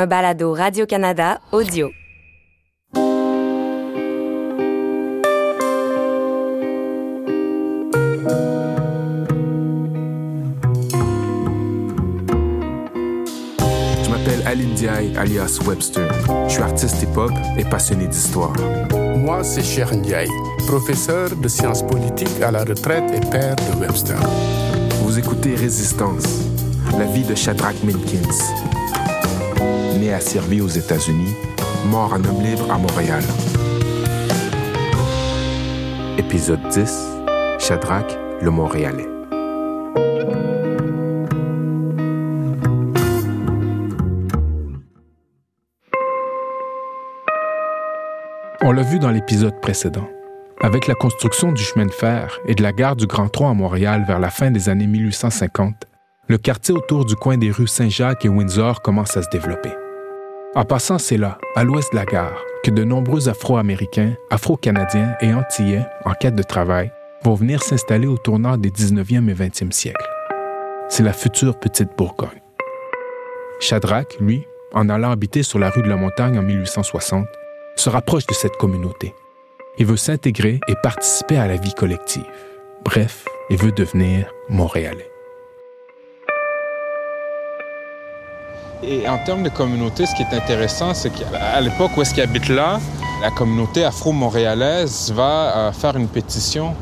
un balado Radio-Canada audio. Je m'appelle Aline Diaï, alias Webster. Je suis artiste hip-hop et passionné d'histoire. Moi, c'est Cher Ndiaye, professeur de sciences politiques à la retraite et père de Webster. Vous écoutez Résistance, la vie de Shadrach Minkins. Né à Serbie aux États-Unis, mort en homme libre à Montréal. Épisode 10, Shadrach, le Montréalais. On l'a vu dans l'épisode précédent. Avec la construction du chemin de fer et de la gare du Grand Tronc à Montréal vers la fin des années 1850, le quartier autour du coin des rues Saint-Jacques et Windsor commence à se développer. En passant, c'est là, à l'ouest de la gare, que de nombreux Afro-Américains, Afro-Canadiens et Antillais, en quête de travail, vont venir s'installer au tournant des 19e et 20e siècles. C'est la future Petite Bourgogne. Shadrach, lui, en allant habiter sur la rue de la Montagne en 1860, se rapproche de cette communauté. Il veut s'intégrer et participer à la vie collective. Bref, il veut devenir Montréalais. Et en termes de communauté, ce qui est intéressant, c'est qu'à l'époque où est-ce qu'il habite là, la communauté afro-montréalaise va faire une pétition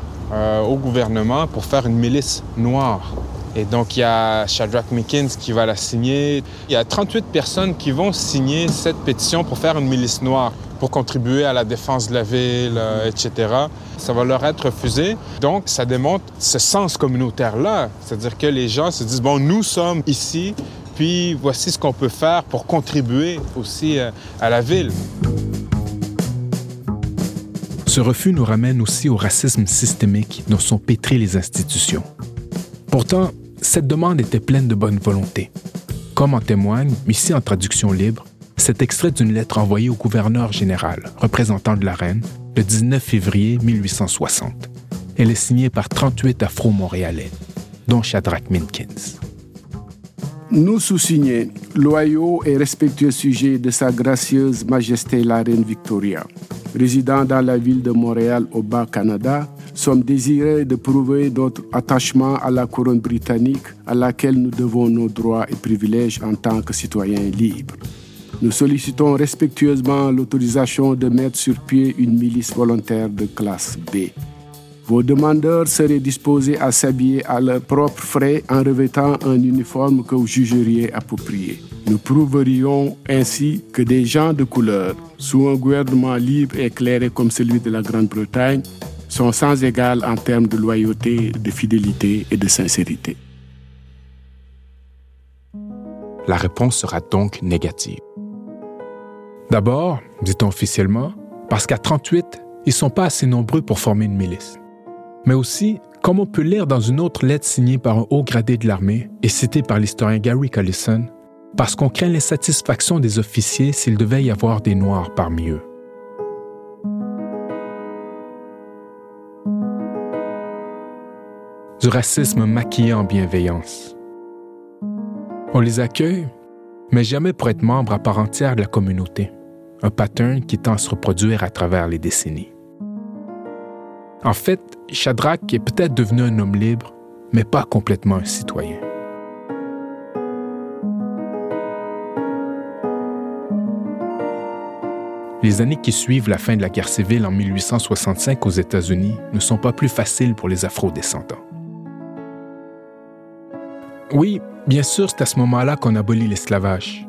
au gouvernement pour faire une milice noire. Et donc, il y a Shadrach Minkins qui va la signer. Il y a 38 personnes qui vont signer cette pétition pour faire une milice noire, pour contribuer à la défense de la ville, etc. Ça va leur être refusé. Donc, ça démontre ce sens communautaire-là. C'est-à-dire que les gens se disent « Bon, nous sommes ici ». Puis voici ce qu'on peut faire pour contribuer aussi à la ville. Ce refus nous ramène aussi au racisme systémique dont sont pétries les institutions. Pourtant, cette demande était pleine de bonne volonté. Comme en témoigne, ici en traduction libre, cet extrait d'une lettre envoyée au gouverneur général, représentant de la Reine, le 19 février 1860. Elle est signée par 38 Afro-Montréalais, dont Shadrach Minkins. Nous sous-signés, loyaux et respectueux sujets de Sa gracieuse Majesté la Reine Victoria, résidant dans la ville de Montréal au Bas-Canada, sommes désirés de prouver notre attachement à la couronne britannique à laquelle nous devons nos droits et privilèges en tant que citoyens libres. Nous sollicitons respectueusement l'autorisation de mettre sur pied une milice volontaire de classe B. Vos demandeurs seraient disposés à s'habiller à leurs propres frais en revêtant un uniforme que vous jugeriez approprié. Nous prouverions ainsi que des gens de couleur, sous un gouvernement libre et éclairé comme celui de la Grande-Bretagne, sont sans égal en termes de loyauté, de fidélité et de sincérité. La réponse sera donc négative. D'abord, dit-on officiellement, parce qu'à 38, ils ne sont pas assez nombreux pour former une milice. Mais aussi, comme on peut lire dans une autre lettre signée par un haut gradé de l'armée et citée par l'historien Gary Collison, parce qu'on craint l'insatisfaction des officiers s'il devait y avoir des Noirs parmi eux. Du racisme maquillé en bienveillance. On les accueille, mais jamais pour être membre à part entière de la communauté, un pattern qui tend à se reproduire à travers les décennies. En fait, Shadrach est peut-être devenu un homme libre, mais pas complètement un citoyen. Les années qui suivent la fin de la guerre civile en 1865 aux États-Unis ne sont pas plus faciles pour les Afro-descendants. Oui, bien sûr, c'est à ce moment-là qu'on abolit l'esclavage.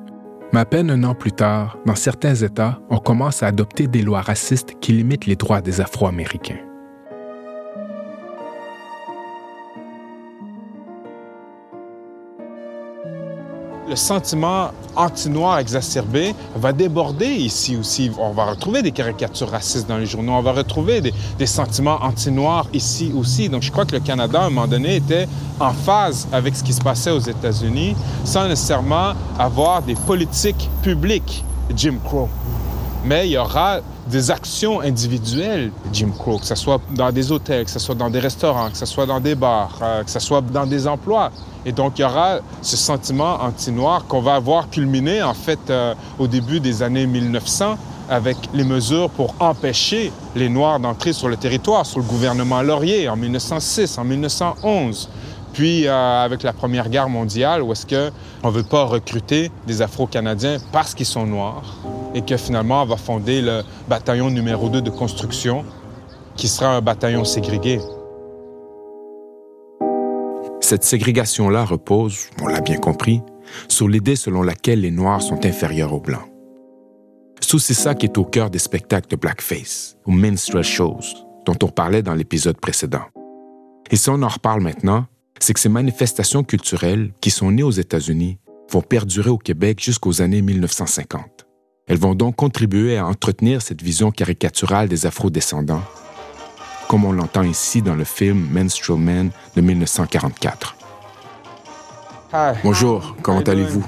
Mais à peine un an plus tard, dans certains États, on commence à adopter des lois racistes qui limitent les droits des Afro-Américains. Le sentiment anti-noir exacerbé va déborder ici aussi. On va retrouver des caricatures racistes dans les journaux. On va retrouver des sentiments anti-noirs ici aussi. Donc, je crois que le Canada, à un moment donné, était en phase avec ce qui se passait aux États-Unis sans nécessairement avoir des politiques publiques Jim Crow. mais il y aura des actions individuelles Jim Crow, que ce soit dans des hôtels, que ce soit dans des restaurants, que ce soit dans des bars, que ce soit dans des emplois. Et donc, il y aura ce sentiment anti-noir qu'on va avoir culminé, en fait, au début des années 1900, avec les mesures pour empêcher les Noirs d'entrer sur le territoire, sous le gouvernement Laurier, en 1906, en 1911. Puis, avec la Première Guerre mondiale, où est-ce qu'on ne veut pas recruter des Afro-Canadiens parce qu'ils sont Noirs et que, finalement, on va fonder le bataillon numéro 2 de construction, qui sera un bataillon ségrégué. Cette ségrégation-là repose, on l'a bien compris, sur l'idée selon laquelle les Noirs sont inférieurs aux Blancs. C'est ça qui est au cœur des spectacles de blackface, ou minstrel shows, dont on parlait dans l'épisode précédent. Et si on en reparle maintenant, c'est que ces manifestations culturelles qui sont nées aux États-Unis vont perdurer au Québec jusqu'aux années 1950. Elles vont donc contribuer à entretenir cette vision caricaturale des Afro-descendants, comme on l'entend ici dans le film Minstrel Man de 1944. Bonjour, comment allez-vous?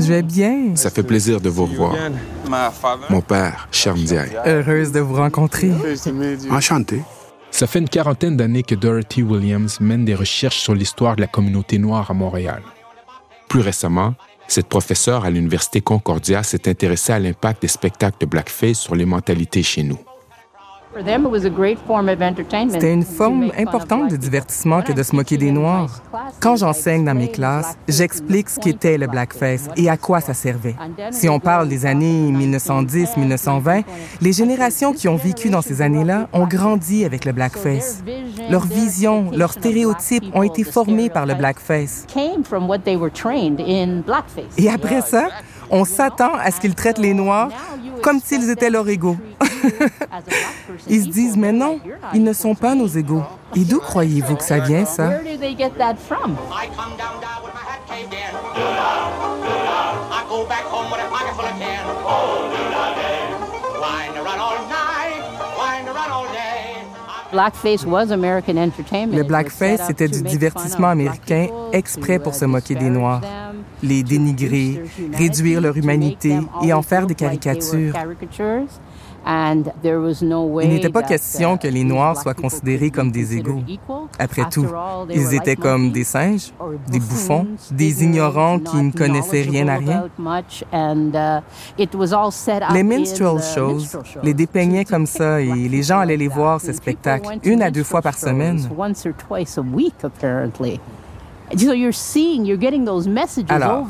Je vais bien. Ça fait plaisir de vous revoir. Mon père, Cher Ndiaye. Heureuse de vous rencontrer. Enchantée. Ça fait une 40aine d'années que Dorothy Williams mène des recherches sur l'histoire de la communauté noire à Montréal. Plus récemment, cette professeure à l'Université Concordia s'est intéressée à l'impact des spectacles de blackface sur les mentalités chez nous. C'était une forme importante de divertissement que de se moquer des Noirs. Quand j'enseigne dans mes classes, j'explique ce qu'était le blackface et à quoi ça servait. Si on parle des années 1910-1920, les générations qui ont vécu dans ces années-là ont grandi avec le blackface. Leurs visions, leurs stéréotypes ont été formés par le blackface. Et après ça, on s'attend à ce qu'ils traitent les Noirs comme s'ils étaient leurs égaux. Ils se disent, mais non, ils ne sont pas nos égaux. Et d'où croyez-vous que ça vient, ça? Le blackface, c'était du divertissement américain exprès pour se moquer des Noirs, les dénigrer, réduire leur humanité et en faire des caricatures. Il n'était pas question que les Noirs soient considérés comme des égaux. Après tout, ils étaient comme des singes, des bouffons, des ignorants qui ne connaissaient rien à rien. Les minstrel shows les dépeignaient comme ça et les gens allaient les voir, ces spectacles, 1 à 2 fois par semaine. Alors,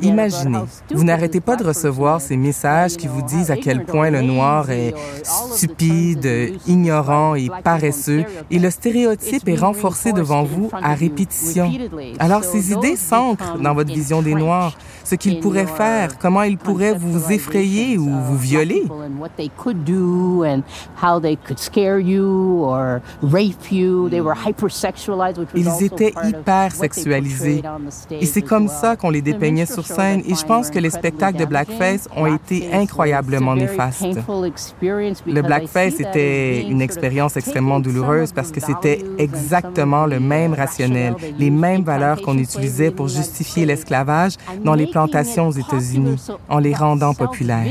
imaginez, vous n'arrêtez pas de recevoir ces messages qui vous disent à quel point le noir est stupide, ignorant et paresseux, et le stéréotype est renforcé devant vous à répétition. Alors, ces idées s'ancrent dans votre vision des Noirs, ce qu'ils pourraient faire, comment ils pourraient vous effrayer ou vous violer. Ils étaient hyper sexualisés. Et c'est comme ça qu'on les dépeignait sur scène, et je pense que les spectacles de blackface ont été incroyablement néfastes. Le blackface était une expérience extrêmement douloureuse parce que c'était exactement le même rationnel, les mêmes valeurs qu'on utilisait pour justifier l'esclavage dans les plantations aux États-Unis, en les rendant populaires.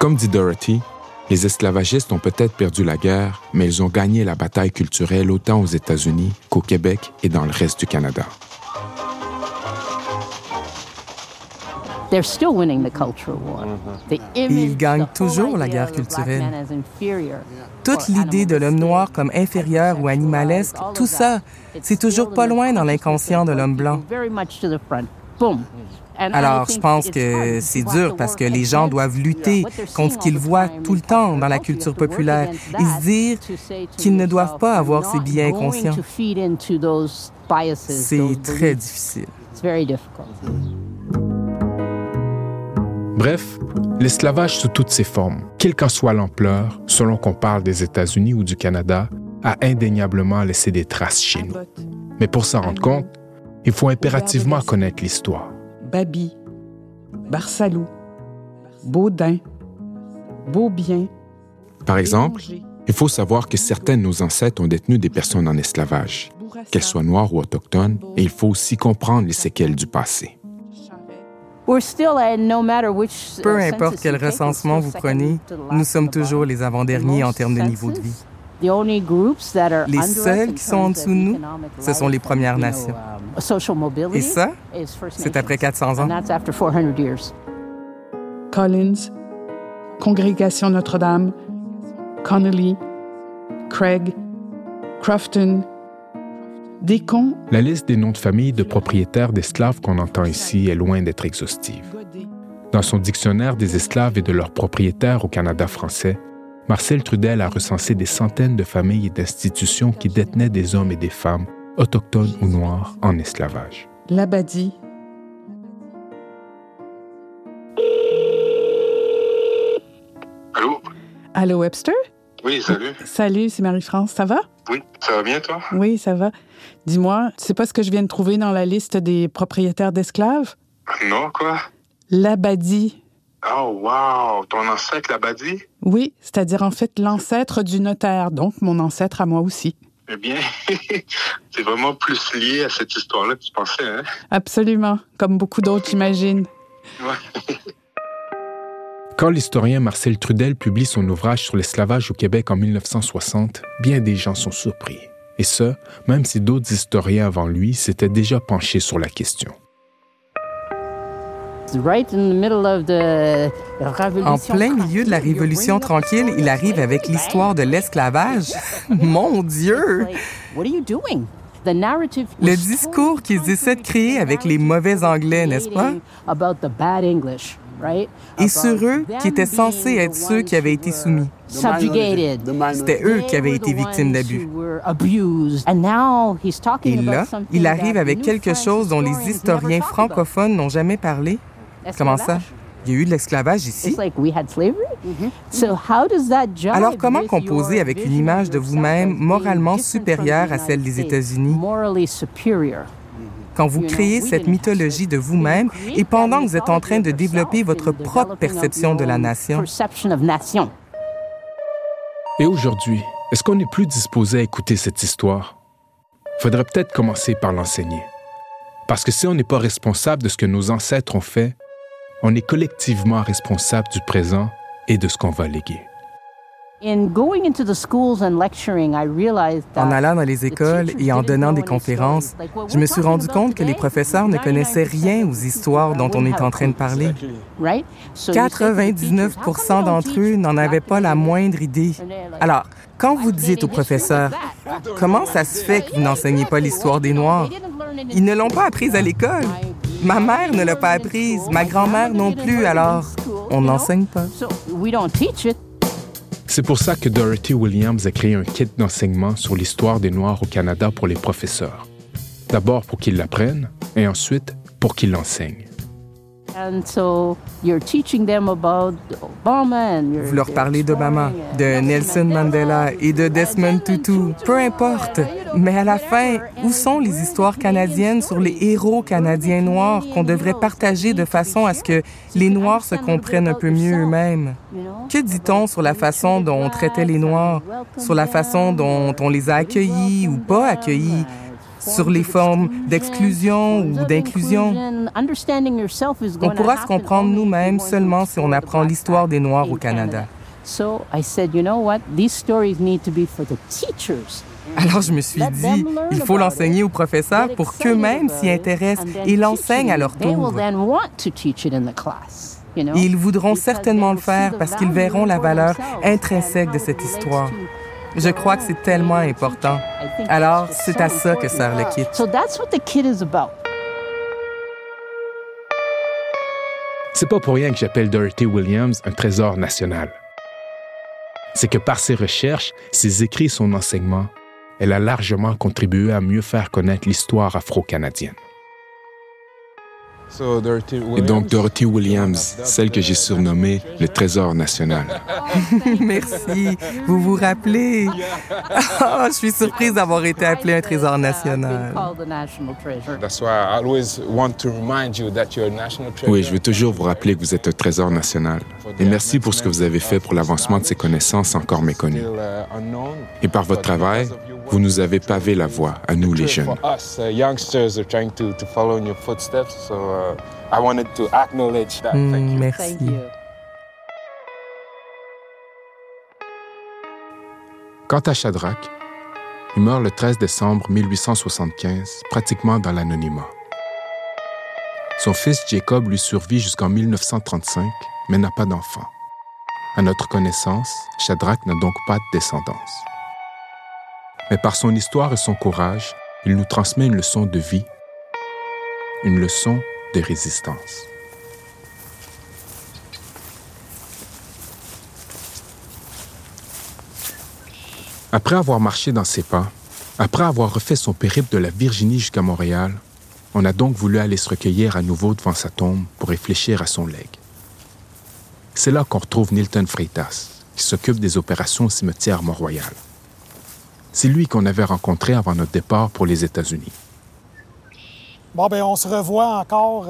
Comme dit Dorothy, les esclavagistes ont peut-être perdu la guerre, mais ils ont gagné la bataille culturelle autant aux États-Unis qu'au Québec et dans le reste du Canada. Ils gagnent toujours la guerre culturelle. Toute l'idée de l'homme noir comme inférieur ou animalesque, tout ça, c'est toujours pas loin dans l'inconscient de l'homme blanc. Alors, je pense que c'est dur parce que les gens doivent lutter contre ce qu'ils voient tout le temps dans la culture populaire et se dire qu'ils ne doivent pas avoir ces biais inconscients. C'est très difficile. Bref, l'esclavage sous toutes ses formes, quelle qu'en soit l'ampleur, selon qu'on parle des États-Unis ou du Canada, a indéniablement laissé des traces chez nous. Mais pour s'en rendre compte, il faut impérativement connaître l'histoire. Babi, Barsalou, Baudin, Beaubien. Par exemple, il faut savoir que certains de nos ancêtres ont détenu des personnes en esclavage, qu'elles soient noires ou autochtones, et il faut aussi comprendre les séquelles du passé. Peu importe quel recensement vous prenez, nous sommes toujours les avant-derniers en termes de niveau de vie. Les seuls qui sont en dessous de nous, ce sont les Premières Nations. Et ça, c'est après 400 ans. Collins, Congrégation Notre-Dame, Connolly, Craig, Crofton, Décon. La liste des noms de famille de propriétaires d'esclaves qu'on entend ici est loin d'être exhaustive. Dans son dictionnaire des esclaves et de leurs propriétaires au Canada français, Marcel Trudel a recensé des centaines de familles et d'institutions qui détenaient des hommes et des femmes, autochtones ou noirs, en esclavage. Labadie. Allô? Allô, Webster? Oui, salut. Salut, c'est Marie-France. Ça va? Oui, ça va bien, toi? Oui, ça va. Dis-moi, tu sais pas ce que je viens de trouver dans la liste des propriétaires d'esclaves? Non, quoi? Labadie. Oh, wow! Ton ancêtre, Labadie? Oui, c'est-à-dire en fait l'ancêtre du notaire, donc mon ancêtre à moi aussi. Eh bien, c'est vraiment plus lié à cette histoire-là que tu pensais, hein? Absolument, comme beaucoup d'autres, j'imagine. Ouais. Quand l'historien Marcel Trudel publie son ouvrage sur l'esclavage au Québec en 1960, bien des gens sont surpris. Et ce, même si d'autres historiens avant lui s'étaient déjà penchés sur la question. En plein milieu de la Révolution tranquille, il arrive avec l'histoire de l'esclavage. Mon Dieu! Le discours qu'ils essaient de créer avec les mauvais Anglais, n'est-ce pas? Et sur eux qui étaient censés être ceux qui avaient été soumis. C'était eux qui avaient été victimes d'abus. Et là, il arrive avec quelque chose dont les historiens francophones n'ont jamais parlé. Comment ça? Il y a eu de l'esclavage ici? Alors, comment composer avec une image de vous-même moralement supérieure à celle des États-Unis? Quand vous créez cette mythologie de vous-même et pendant que vous êtes en train de développer votre propre perception de la nation. Et aujourd'hui, est-ce qu'on n'est plus disposé à écouter cette histoire? Faudrait peut-être commencer par l'enseigner. Parce que si on n'est pas responsable de ce que nos ancêtres ont fait, on est collectivement responsable du présent et de ce qu'on va léguer. En allant dans les écoles et en donnant des conférences, je me suis rendu compte que les professeurs ne connaissaient rien aux histoires dont on est en train de parler. 99% d'entre eux n'en avaient pas la moindre idée. Alors, quand vous dites aux professeurs, comment ça se fait que vous n'enseignez pas l'histoire des Noirs? Ils ne l'ont pas apprise à l'école. Ma mère ne l'a pas apprise, ma grand-mère non plus, alors on n'enseigne pas. C'est pour ça que Dorothy Williams a créé un kit d'enseignement sur l'histoire des Noirs au Canada pour les professeurs. D'abord pour qu'ils l'apprennent et ensuite pour qu'ils l'enseignent. Vous leur parlez d'Obama, de Nelson Mandela et de Desmond Tutu, peu importe. Mais à la fin, où sont les histoires canadiennes sur les héros canadiens noirs qu'on devrait partager de façon à ce que les Noirs se comprennent un peu mieux eux-mêmes? Que dit-on sur la façon dont on traitait les Noirs, sur la façon dont on les a accueillis ou pas accueillis? Sur les formes d'exclusion ou d'inclusion. On pourra se comprendre nous-mêmes seulement si on apprend l'histoire des Noirs au Canada. Alors je me suis dit, il faut l'enseigner aux professeurs pour qu'eux-mêmes s'y intéressent et l'enseignent à leur tour. Et ils voudront certainement le faire parce qu'ils verront la valeur intrinsèque de cette histoire. Je crois que c'est tellement important. Alors, c'est à ça que sert le kit. C'est pas pour rien que j'appelle Dorothy Williams un trésor national. C'est que par ses recherches, ses écrits et son enseignement, elle a largement contribué à mieux faire connaître l'histoire afro-canadienne. Et donc Dorothy Williams, celle que j'ai surnommée le Trésor national. Merci, vous vous rappelez. Oh, je suis surprise d'avoir été appelée un Trésor national. Oui, je veux toujours vous rappeler que vous êtes un Trésor national. Et merci pour ce que vous avez fait pour l'avancement de ces connaissances encore méconnues. Et par votre travail, Vous nous avez pavé la voie, à nous les jeunes. Merci. Quant à Shadrach, il meurt le 13 décembre 1875, pratiquement dans l'anonymat. Son fils Jacob lui survit jusqu'en 1935, mais n'a pas d'enfant. À notre connaissance, Shadrach n'a donc pas de descendance. Mais par son histoire et son courage, il nous transmet une leçon de vie, une leçon de résistance. Après avoir marché dans ses pas, après avoir refait son périple de la Virginie jusqu'à Montréal, on a donc voulu aller se recueillir à nouveau devant sa tombe pour réfléchir à son legs. C'est là qu'on retrouve Neilton Freitas, qui s'occupe des opérations au cimetière Mont-Royal. C'est lui qu'on avait rencontré avant notre départ pour les États-Unis. Bon, bien, on se revoit encore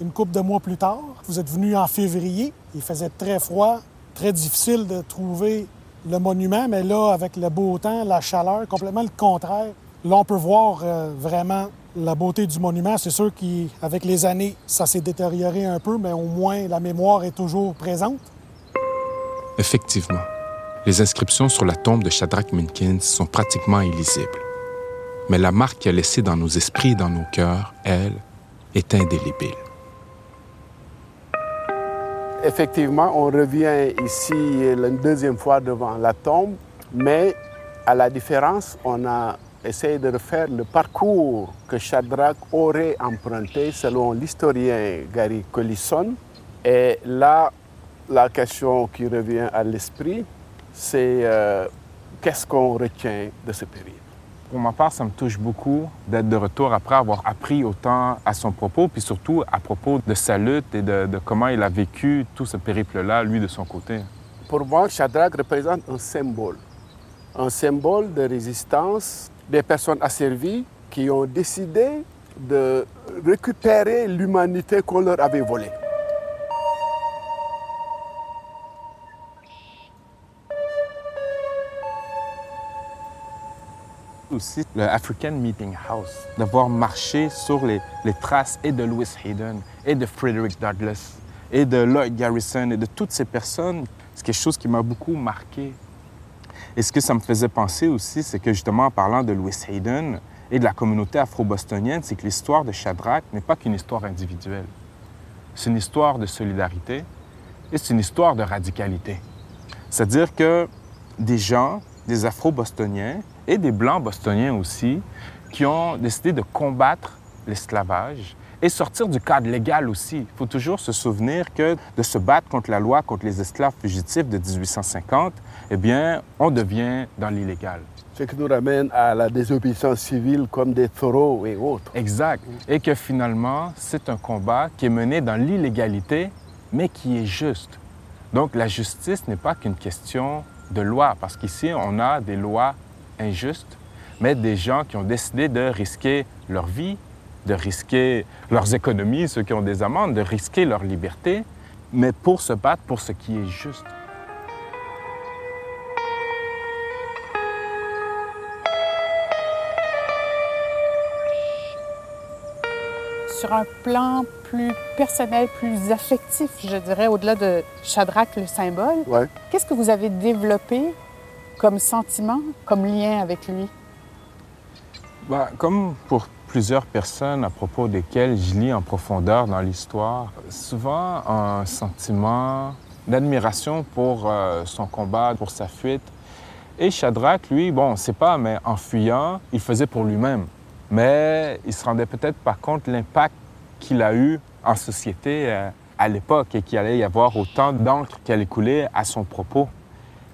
une couple de mois plus tard. Vous êtes venu en février. Il faisait très froid, très difficile de trouver le monument, mais là, avec le beau temps, la chaleur, complètement le contraire. Là, on peut voir vraiment la beauté du monument. C'est sûr qu'avec les années, ça s'est détérioré un peu, mais au moins, la mémoire est toujours présente. Effectivement. Les inscriptions sur la tombe de Shadrach Minkins sont pratiquement illisibles. Mais la marque qu'il a laissée dans nos esprits et dans nos cœurs, elle, est indélébile. Effectivement, on revient ici une deuxième fois devant la tombe, mais à la différence, on a essayé de refaire le parcours que Shadrach aurait emprunté selon l'historien Gary Collison. Et là, la question qui revient à l'esprit, c'est qu'est-ce qu'on retient de ce périple. Pour ma part, ça me touche beaucoup d'être de retour après avoir appris autant à son propos, puis surtout à propos de sa lutte et de comment il a vécu tout ce périple-là, lui, de son côté. Pour moi, Shadrach représente un symbole de résistance des personnes asservies qui ont décidé de récupérer l'humanité qu'on leur avait volée. Aussi le African Meeting House, d'avoir marché sur les traces et de Louis Hayden, et de Frederick Douglass, et de Lloyd Garrison, et de toutes ces personnes. C'est quelque chose qui m'a beaucoup marqué. Et ce que ça me faisait penser aussi, c'est que justement, en parlant de Louis Hayden et de la communauté afro-bostonienne, c'est que l'histoire de Shadrach n'est pas qu'une histoire individuelle. C'est une histoire de solidarité et c'est une histoire de radicalité. C'est-à-dire que des gens, des afro-bostoniens, et des Blancs bostoniens aussi, qui ont décidé de combattre l'esclavage et sortir du cadre légal aussi. Il faut toujours se souvenir que de se battre contre la loi, contre les esclaves fugitifs de 1850, eh bien, on devient dans l'illégal. Ce qui nous ramène à la désobéissance civile comme des Thoreau et autres. Exact. Et que finalement, c'est un combat qui est mené dans l'illégalité, mais qui est juste. Donc, la justice n'est pas qu'une question de loi, parce qu'ici, on a des lois injuste, mais des gens qui ont décidé de risquer leur vie, de risquer leurs économies, ceux qui ont des amendes, de risquer leur liberté, mais pour se battre pour ce qui est juste. Sur un plan plus personnel, plus affectif, je dirais, au-delà de Shadrach, le symbole, ouais. Qu'est-ce que vous avez développé comme sentiment, comme lien avec lui? Ben, comme pour plusieurs personnes à propos desquelles je lis en profondeur dans l'histoire, souvent un sentiment d'admiration pour son combat, pour sa fuite. Et Shadrach, lui, bon, on ne sait pas, mais en fuyant, il faisait pour lui-même. Mais il ne se rendait peut-être pas compte de l'impact qu'il a eu en société à l'époque et qu'il allait y avoir autant d'encre qui allait couler à son propos.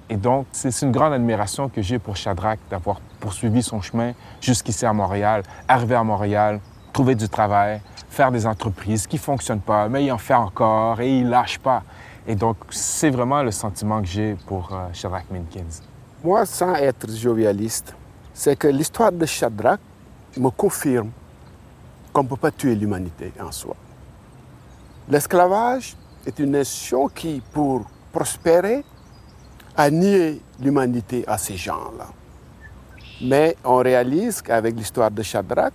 Et donc, c'est une grande admiration que j'ai pour Shadrach d'avoir poursuivi son chemin jusqu'ici à Montréal, arriver à Montréal, trouver du travail, faire des entreprises qui ne fonctionnent pas, mais il en fait encore et il ne lâche pas. Et donc, c'est vraiment le sentiment que j'ai pour Shadrach Minkins. Moi, sans être jovialiste, c'est que l'histoire de Shadrach me confirme qu'on ne peut pas tuer l'humanité en soi. L'esclavage est une nation qui, pour prospérer, à nier l'humanité à ces gens-là. Mais on réalise qu'avec l'histoire de Shadrach,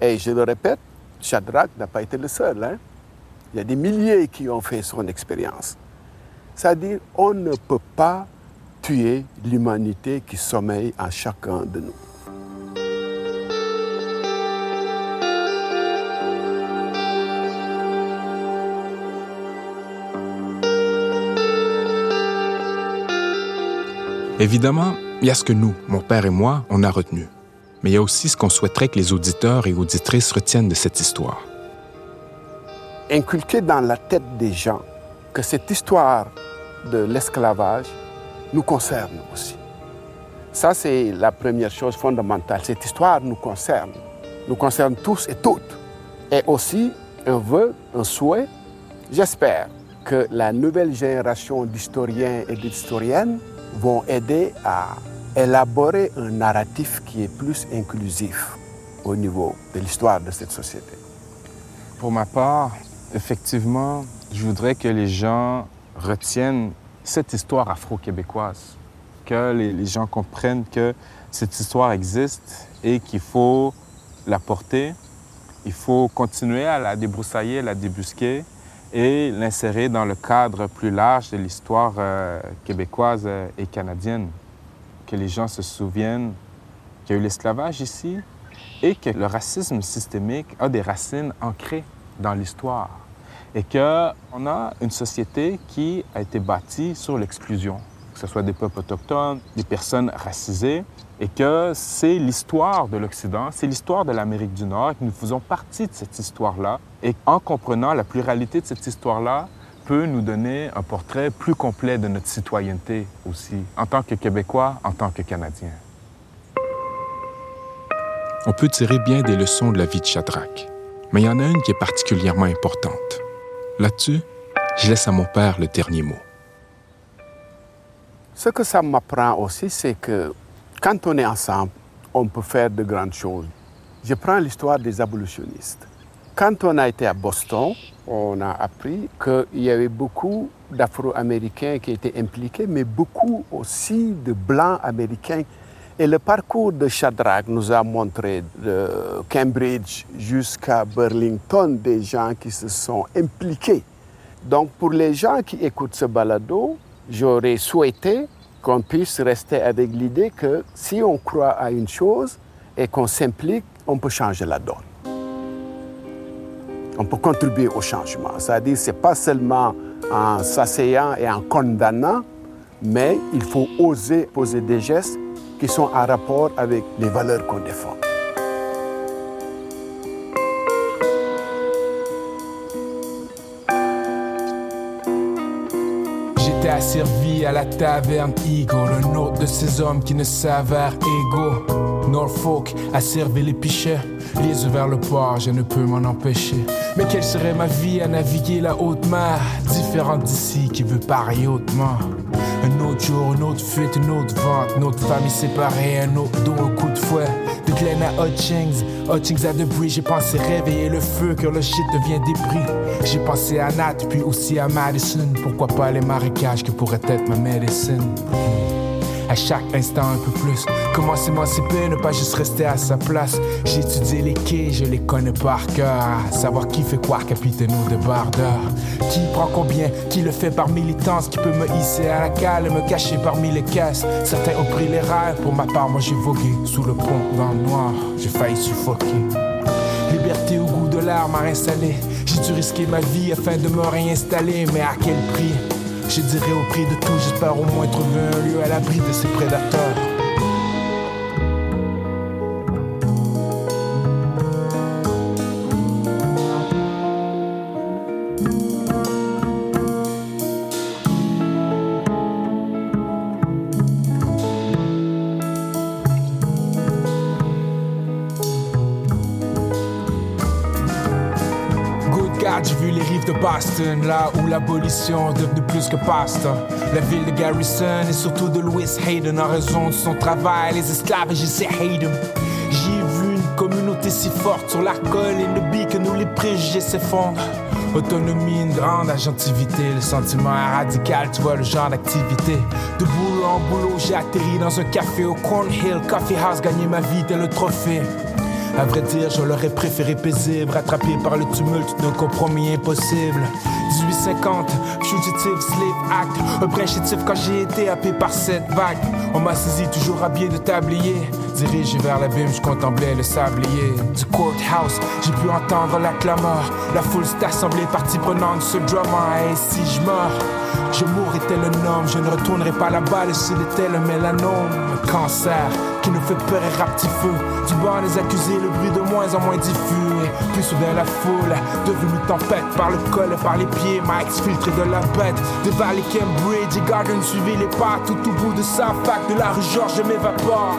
et je le répète, Shadrach n'a pas été le seul. Hein? Il y a des milliers qui ont fait son expérience. C'est-à-dire, on ne peut pas tuer l'humanité qui sommeille en chacun de nous. Évidemment, il y a ce que nous, mon père et moi, on a retenu. Mais il y a aussi ce qu'on souhaiterait que les auditeurs et auditrices retiennent de cette histoire. Inculquer dans la tête des gens que cette histoire de l'esclavage nous concerne aussi. Ça, c'est la première chose fondamentale. Cette histoire nous concerne. Nous concerne tous et toutes. Et aussi, un vœu, un souhait. J'espère que la nouvelle génération d'historiens et d'historiennes vont aider à élaborer un narratif qui est plus inclusif au niveau de l'histoire de cette société. Pour ma part, effectivement, je voudrais que les gens retiennent cette histoire afro-québécoise, que les gens comprennent que cette histoire existe et qu'il faut la porter, il faut continuer à la débroussailler, la débusquer, et l'insérer dans le cadre plus large de l'histoire québécoise et canadienne. Que les gens se souviennent qu'il y a eu l'esclavage ici et que le racisme systémique a des racines ancrées dans l'histoire et qu'on a une société qui a été bâtie sur l'exclusion, que ce soit des peuples autochtones, des personnes racisées, et que c'est l'histoire de l'Occident, c'est l'histoire de l'Amérique du Nord, que nous faisons partie de cette histoire-là. Et en comprenant la pluralité de cette histoire-là, peut nous donner un portrait plus complet de notre citoyenneté aussi, en tant que Québécois, en tant que Canadien. On peut tirer bien des leçons de la vie de Shadrach, mais il y en a une qui est particulièrement importante. Là-dessus, je laisse à mon père le dernier mot. Ce que ça m'apprend aussi, c'est que quand on est ensemble, on peut faire de grandes choses. Je prends l'histoire des abolitionnistes. Quand on a été à Boston, on a appris qu'il y avait beaucoup d'Afro-Américains qui étaient impliqués, mais beaucoup aussi de Blancs américains. Et le parcours de Shadrach nous a montré de Cambridge jusqu'à Burlington des gens qui se sont impliqués. Donc pour les gens qui écoutent ce balado, j'aurais souhaité qu'on puisse rester avec l'idée que si on croit à une chose et qu'on s'implique, on peut changer la donne. On peut contribuer au changement. C'est-à-dire, c'est pas seulement en s'asseyant et en condamnant, mais il faut oser poser des gestes qui sont en rapport avec les valeurs qu'on défend. Asservi à la taverne Eagle, un autre de ces hommes qui ne s'avèrent égaux. Norfolk a servi les pichets, les yeux vers le port, je ne peux m'en empêcher. Mais quelle serait ma vie à naviguer la haute mer, différente d'ici qui veut parier hautement. Un autre jour, une autre fuite, une autre vente, une autre famille séparée, un autre dos, un coup de fouet. De Glen à Hutchings, Hutchings à Debris, j'ai pensé réveiller le feu, que le shit devient débris. J'ai pensé à Nat, puis aussi à Madison, pourquoi pas les marécages que pourrait être ma médecine. À chaque instant un peu plus, comment s'émanciper, ne pas juste rester à sa place. J'ai étudié les quais, je les connais par cœur. Savoir qui fait quoi, capitaine ou débardeur. Qui prend combien, qui le fait par militance, qui peut me hisser à la cale et me cacher parmi les caisses. Certains ont pris les rails, pour ma part moi j'ai vogué sous le pont dans le noir, j'ai failli suffoquer. Liberté au goût de l'art m'a installé, j'ai dû risquer ma vie afin de me réinstaller, mais à quel prix? Je dirais au prix de tout, j'espère au moins trouver un lieu à l'abri de ces prédateurs. De Boston, là où l'abolition est devenue plus que passe. La ville de Garrison et surtout de Louis Hayden en raison de son travail, les esclaves et J.C. Hayden. J'ai vu une communauté si forte sur la colline de Bee que nous les préjugés s'effondrent. Autonomie, une grande agentivité, le sentiment radical, tu vois le genre d'activité. De boulot en boulot, j'ai atterri dans un café au Crown Hill Coffee House, gagné ma vie tel le trophée. À vrai dire, je l'aurais préféré paisible, rattrapé par le tumulte d'un compromis impossible. 1850, Fugitive Slave Act, un brin chétif quand j'ai été happé par cette vague. On m'a saisi toujours habillé de tablier, dirigé vers l'abîme, je contemplais le sablier. Du courthouse, j'ai pu entendre la clameur, la foule s'est assemblée, partie prenante de ce drama. Et si je meurs, je mourrai tel un homme, je ne retournerai pas là-bas, le ciel est tel un mélanome. Un cancer qui nous fait peur et rappe petit feu, du banc des accusés, le bruit de moins en moins diffus. Et puis soudain la foule, devenue tempête, par le col et par les pieds, m'a exfiltré de la bête. Devant les Cambridge et Garden, suivez les pas, tout au bout de sa fac, de la rue Georges, je m'évapore.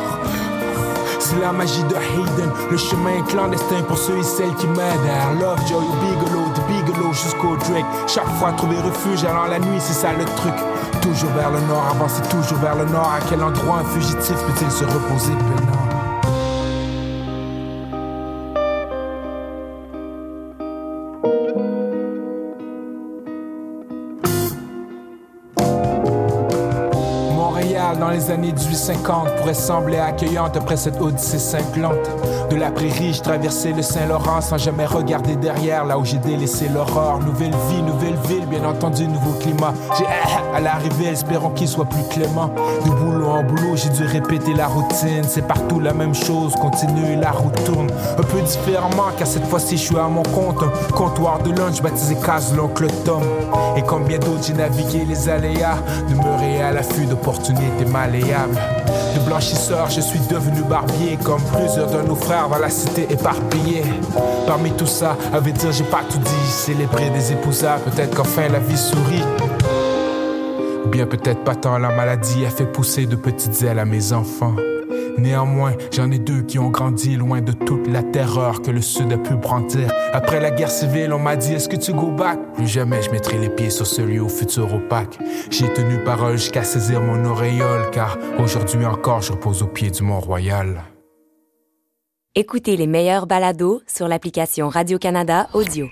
C'est la magie de Hayden, le chemin clandestin pour ceux et celles qui m'aident. Love, Joey, Bigelow, de Bigelow jusqu'au Drake. Chaque fois trouver refuge, alors la nuit, c'est ça le truc. Toujours vers le nord, avancer toujours vers le nord. À quel endroit un fugitif peut-il se reposer pénal? Dans les années 1850 pourrait sembler accueillante après cette odyssée cinglante. De la prairie, je traversais le Saint-Laurent sans jamais regarder derrière, là où j'ai délaissé l'aurore. Nouvelle vie, nouvelle ville, bien entendu, nouveau climat. J'ai à l'arrivée, espérons qu'il soit plus clément. De boulot en boulot, j'ai dû répéter la routine. C'est partout la même chose, continue et la route tourne. Un peu différemment, car cette fois-ci, je suis à mon compte. Un comptoir de lunch baptisé Case l'oncle Tom. Et comme bien d'autres, j'ai navigué les aléas, demeuré à l'affût d'opportunités malléable. De blanchisseur, je suis devenu barbier, comme plusieurs de nos frères dans la cité éparpillée. Parmi tout ça, à vrai dire, j'ai pas tout dit. J'ai célébré des épousas, peut-être qu'enfin la vie sourit. Ou bien peut-être pas tant, la maladie a fait pousser de petites ailes à mes enfants. Néanmoins, j'en ai deux qui ont grandi loin de toute la terreur que le Sud a pu brandir. Après la guerre civile, on m'a dit « Est-ce que tu go back ?» Plus jamais je mettrai les pieds sur ce lieu au futur opaque. J'ai tenu parole jusqu'à saisir mon auréole, car aujourd'hui encore, je repose au pied du Mont-Royal. Écoutez les meilleurs balados sur l'application Radio-Canada Audio.